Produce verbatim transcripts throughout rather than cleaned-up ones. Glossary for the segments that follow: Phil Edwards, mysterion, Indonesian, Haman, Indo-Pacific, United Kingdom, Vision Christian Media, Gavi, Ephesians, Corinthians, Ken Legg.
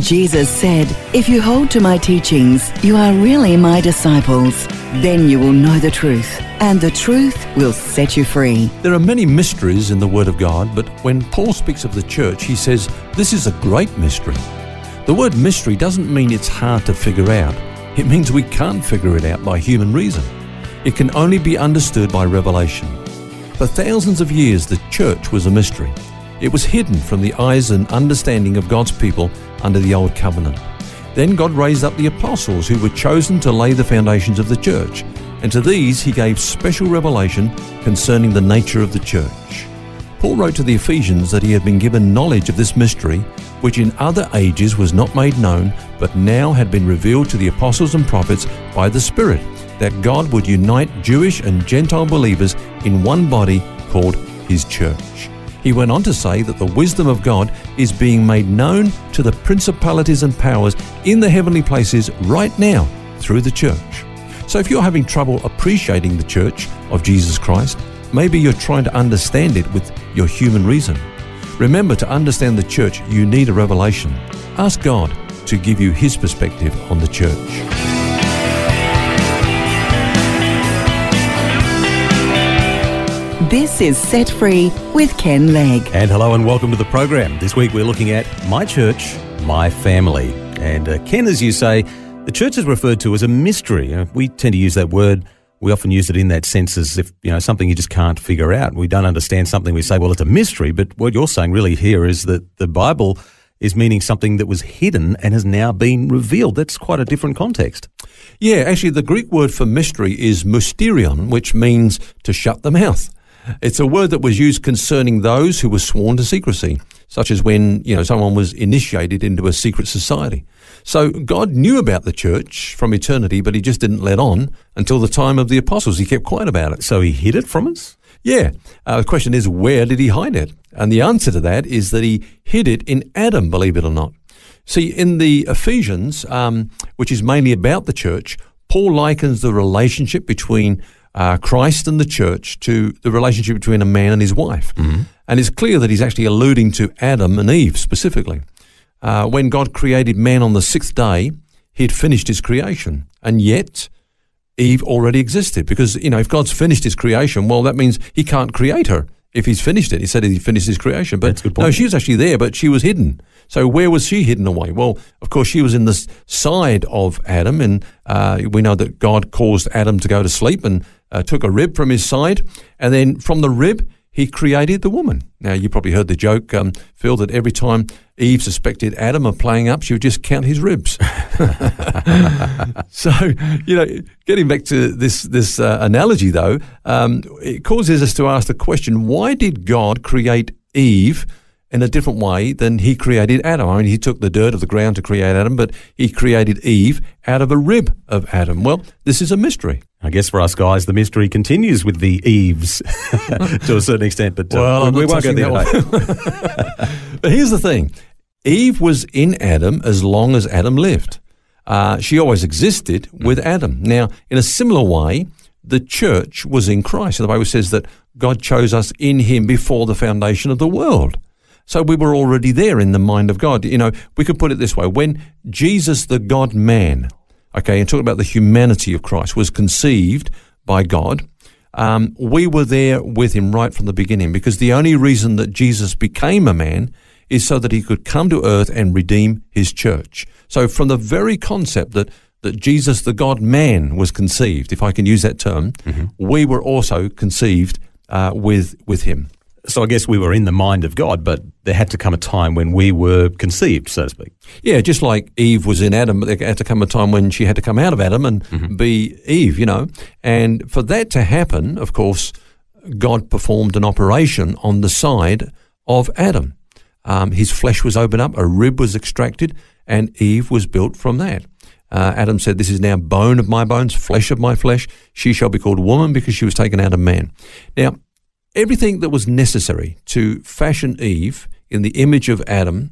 Jesus said, "If you hold to my teachings, you are really my disciples. Then you will know the truth, and the truth will set you free." There are many mysteries in the Word of God, but when Paul speaks of the church, he says, "This is a great mystery." The word mystery doesn't mean it's hard to figure out. It means we can't figure it out by human reason. It can only be understood by revelation. For thousands of years, the church was a mystery. It was hidden from the eyes and understanding of God's people under the Old Covenant. Then God raised up the apostles who were chosen to lay the foundations of the church, and to these he gave special revelation concerning the nature of the church. Paul wrote to the Ephesians that he had been given knowledge of this mystery, which in other ages was not made known, but now had been revealed to the apostles and prophets by the Spirit, that God would unite Jewish and Gentile believers in one body called his church. He went on to say that the wisdom of God is being made known to the principalities and powers in the heavenly places right now through the church. So if you're having trouble appreciating the church of Jesus Christ, maybe you're trying to understand it with your human reason. Remember, to understand the church, you need a revelation. Ask God to give you his perspective on the church. This is Set Free with Ken Legg. And hello and welcome to the program. This week we're looking at My Church, My Family. And uh, Ken, as you say, the church is referred to as a mystery. Uh, we tend to use that word. We often use it in that sense as if, you know, something you just can't figure out. We don't understand something. We say, well, it's a mystery. But what you're saying really here is that the Bible is meaning something that was hidden and has now been revealed. That's quite a different context. Yeah, actually the Greek word for mystery is mysterion, which means to shut the mouth. It's a word that was used concerning those who were sworn to secrecy, such as when, you know, someone was initiated into a secret society. So God knew about the church from eternity, but he just didn't let on until the time of the apostles. He kept quiet about it. So he hid it from us? Yeah. Uh, the question is, where did he hide it? And the answer to that is that he hid it in Adam, believe it or not. See, in the Ephesians, um, which is mainly about the church, Paul likens the relationship between Uh, Christ and the church to the relationship between a man and his wife. Mm-hmm. And it's clear that he's actually alluding to Adam and Eve specifically. Uh, when God created man on the sixth day, he had finished his creation. And yet, Eve already existed because, you know, if God's finished his creation, well, that means he can't create her if he's finished it. He said he finished his creation. But That's a good point. No, she was actually there, but she was hidden. So where was she hidden away? Well, of course, she was in the side of Adam, and uh, we know that God caused Adam to go to sleep and Uh, took a rib from his side, and then from the rib, he created the woman. Now, you probably heard the joke, um, Phil, that every time Eve suspected Adam of playing up, she would just count his ribs. So, you know, getting back to this, this uh, analogy, though, um, it causes us to ask the question, why did God create Eve in a different way than he created Adam? I mean, he took the dirt of the ground to create Adam, but he created Eve out of a rib of Adam. Well, this is a mystery. I guess for us guys, the mystery continues with the Eves to a certain extent, but uh, well, we, we won't go there today. But here's the thing. Eve was in Adam as long as Adam lived. Uh, she always existed with Adam. Now, in a similar way, the church was in Christ. The Bible says that God chose us in him before the foundation of the world. So we were already there in the mind of God. You know, we could put it this way. When Jesus, the God-man, okay, and talking about the humanity of Christ, was conceived by God, um, we were there with him right from the beginning, because the only reason that Jesus became a man is so that he could come to earth and redeem his church. So from the very concept that, that Jesus, the God-man, was conceived, if I can use that term, mm-hmm. we were also conceived uh, with with him. So I guess we were in the mind of God, but there had to come a time when we were conceived, so to speak. Yeah, just like Eve was in Adam, there had to come a time when she had to come out of Adam and mm-hmm. be Eve, you know. And for that to happen, of course, God performed an operation on the side of Adam. Um, his flesh was opened up, a rib was extracted, and Eve was built from that. Uh, Adam said, this is now bone of my bones, flesh of my flesh. She shall be called woman because she was taken out of man. Now, everything that was necessary to fashion Eve in the image of Adam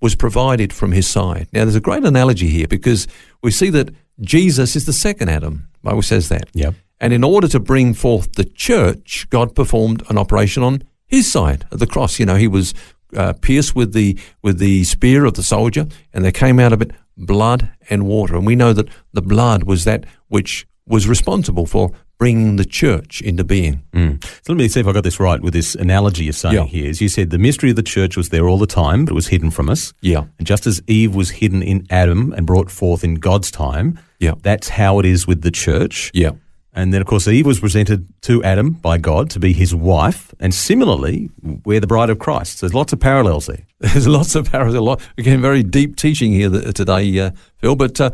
was provided from his side. Now, there's a great analogy here because we see that Jesus is the second Adam. The Bible says that. Yep. And in order to bring forth the church, God performed an operation on his side of the cross. You know, he was uh, pierced with the with the spear of the soldier, and there came out of it blood and water. And we know that the blood was that which was responsible for bringing the church into being. Mm. So let me see if I got this right with this analogy you're saying yeah. here. As you said, the mystery of the church was there all the time, but it was hidden from us. Yeah. And just as Eve was hidden in Adam and brought forth in God's time, yeah. that's how it is with the church. Yeah. And then, of course, Eve was presented to Adam by God to be his wife. And similarly, we're the bride of Christ. So there's lots of parallels there. There's lots of parallels. Again, very deep teaching here today, uh, Phil. But uh,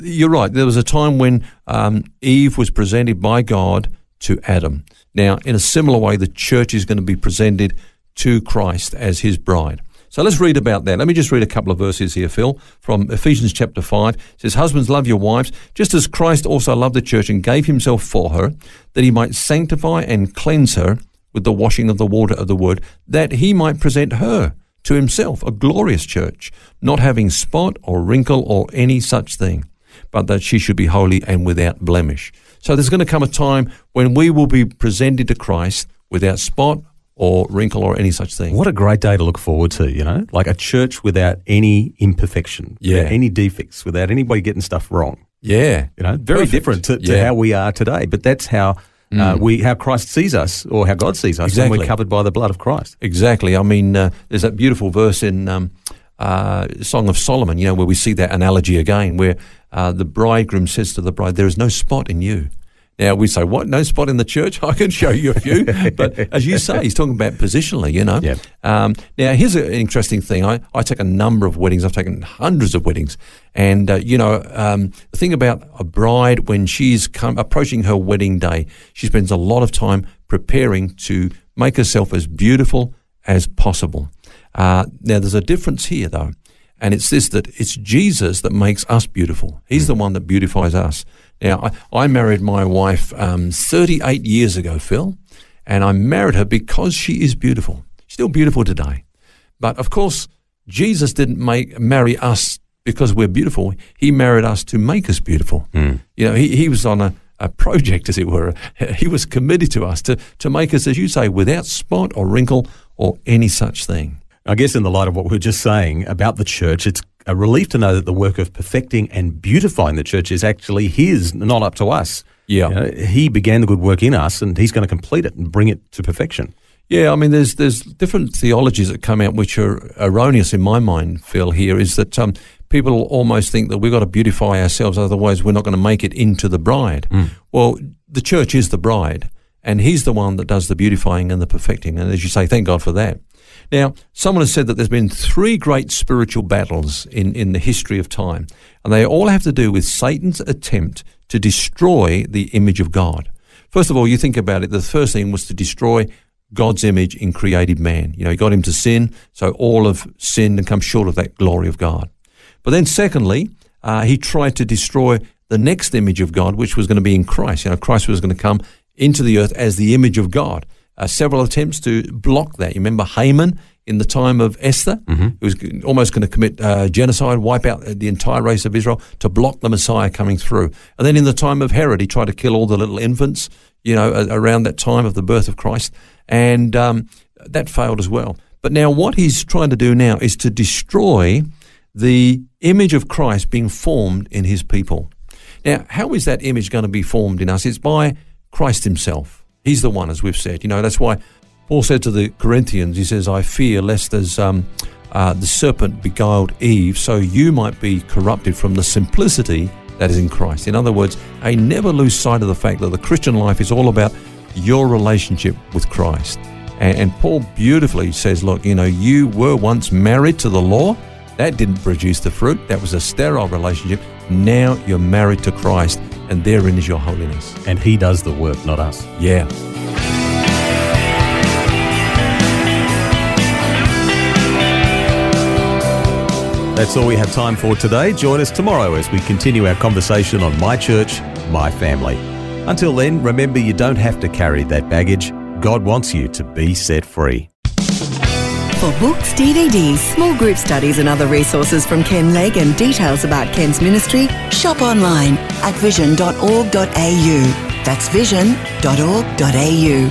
you're right. There was a time when um, Eve was presented by God to Adam. Now, in a similar way, the church is going to be presented to Christ as his bride. So let's read about that. Let me just read a couple of verses here, Phil, from Ephesians chapter five. It says, husbands, love your wives, just as Christ also loved the church and gave himself for her, that he might sanctify and cleanse her with the washing of the water of the word, that he might present her to himself, a glorious church, not having spot or wrinkle or any such thing, but that she should be holy and without blemish. So there's going to come a time when we will be presented to Christ without spot or wrinkle or any such thing. What a great day to look forward to, you know? Like a church without any imperfection, yeah. without any defects, without anybody getting stuff wrong. Yeah. You know, very Perfect. different to, to yeah. how we are today, but that's how mm. uh, we how Christ sees us or how God sees us exactly. when we're covered by the blood of Christ. Exactly. I mean, uh, there's that beautiful verse in um, uh, Song of Solomon, you know, where we see that analogy again, where uh, the bridegroom says to the bride, there is no spot in you. Now, we say, what, no spot in the church? I can show you a few. But as you say, he's talking about positionally, you know. Yeah. Um, now, here's an interesting thing. I, I take a number of weddings. I've taken hundreds of weddings. And, uh, you know, um, the thing about a bride, when she's come, approaching her wedding day, she spends a lot of time preparing to make herself as beautiful as possible. Uh, now, there's a difference here, though. And it's this, that it's Jesus that makes us beautiful. He's mm. the one that beautifies us. Now, I, I married my wife um, thirty-eight years ago, Phil, and I married her because she is beautiful. She's still beautiful today. But, of course, Jesus didn't make, marry us because we're beautiful. He married us to make us beautiful. Mm. You know, he, he was on a, a project, as it were. He was committed to us to, to make us, as you say, without spot or wrinkle or any such thing. I guess in the light of what we were just saying about the church, it's a relief to know that the work of perfecting and beautifying the church is actually his, not up to us. Yeah. You know, he began the good work in us, and he's going to complete it and bring it to perfection. Yeah, I mean, there's there's different theologies that come out which are erroneous in my mind, Phil, here, is that um, people almost think that we've got to beautify ourselves, otherwise we're not going to make it into the bride. Mm. Well, the church is the bride, and he's the one that does the beautifying and the perfecting. And as you say, thank God for that. Now, someone has said that there's been three great spiritual battles in, in the history of time, and they all have to do with Satan's attempt to destroy the image of God. First of all, you think about it, the first thing was to destroy God's image in created man. You know, he got him to sin, so all have sinned and come short of that glory of God. But then secondly, uh, he tried to destroy the next image of God, which was going to be in Christ. You know, Christ was going to come into the earth as the image of God. Uh, several attempts to block that. You remember Haman in the time of Esther, mm-hmm. who was almost going to commit uh, genocide, wipe out the entire race of Israel to block the Messiah coming through. And then in the time of Herod, he tried to kill all the little infants, you know, uh, around that time of the birth of Christ, and um, that failed as well. But now what he's trying to do now is to destroy the image of Christ being formed in his people. Now, how is that image going to be formed in us? It's by Christ himself. He's the one, as we've said. You know, that's why Paul said to the Corinthians, he says, I fear lest as um, uh, the serpent beguiled Eve, so you might be corrupted from the simplicity that is in Christ. In other words, I never lose sight of the fact that the Christian life is all about your relationship with Christ. And, and Paul beautifully says, look, you know, you were once married to the law. That didn't produce the fruit. That was a sterile relationship. Now you're married to Christ, and therein is your holiness. And he does the work, not us. Yeah. That's all we have time for today. Join us tomorrow as we continue our conversation on My Church, My Family. Until then, remember you don't have to carry that baggage. God wants you to be set free. For books, D V Ds, small group studies and other resources from Ken Legg and details about Ken's ministry, shop online at vision dot org dot a u. That's vision dot org dot a u.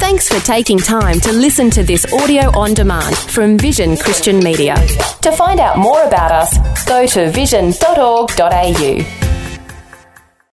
Thanks for taking time to listen to this audio on demand from Vision Christian Media. To find out more about us, go to vision dot org dot a u.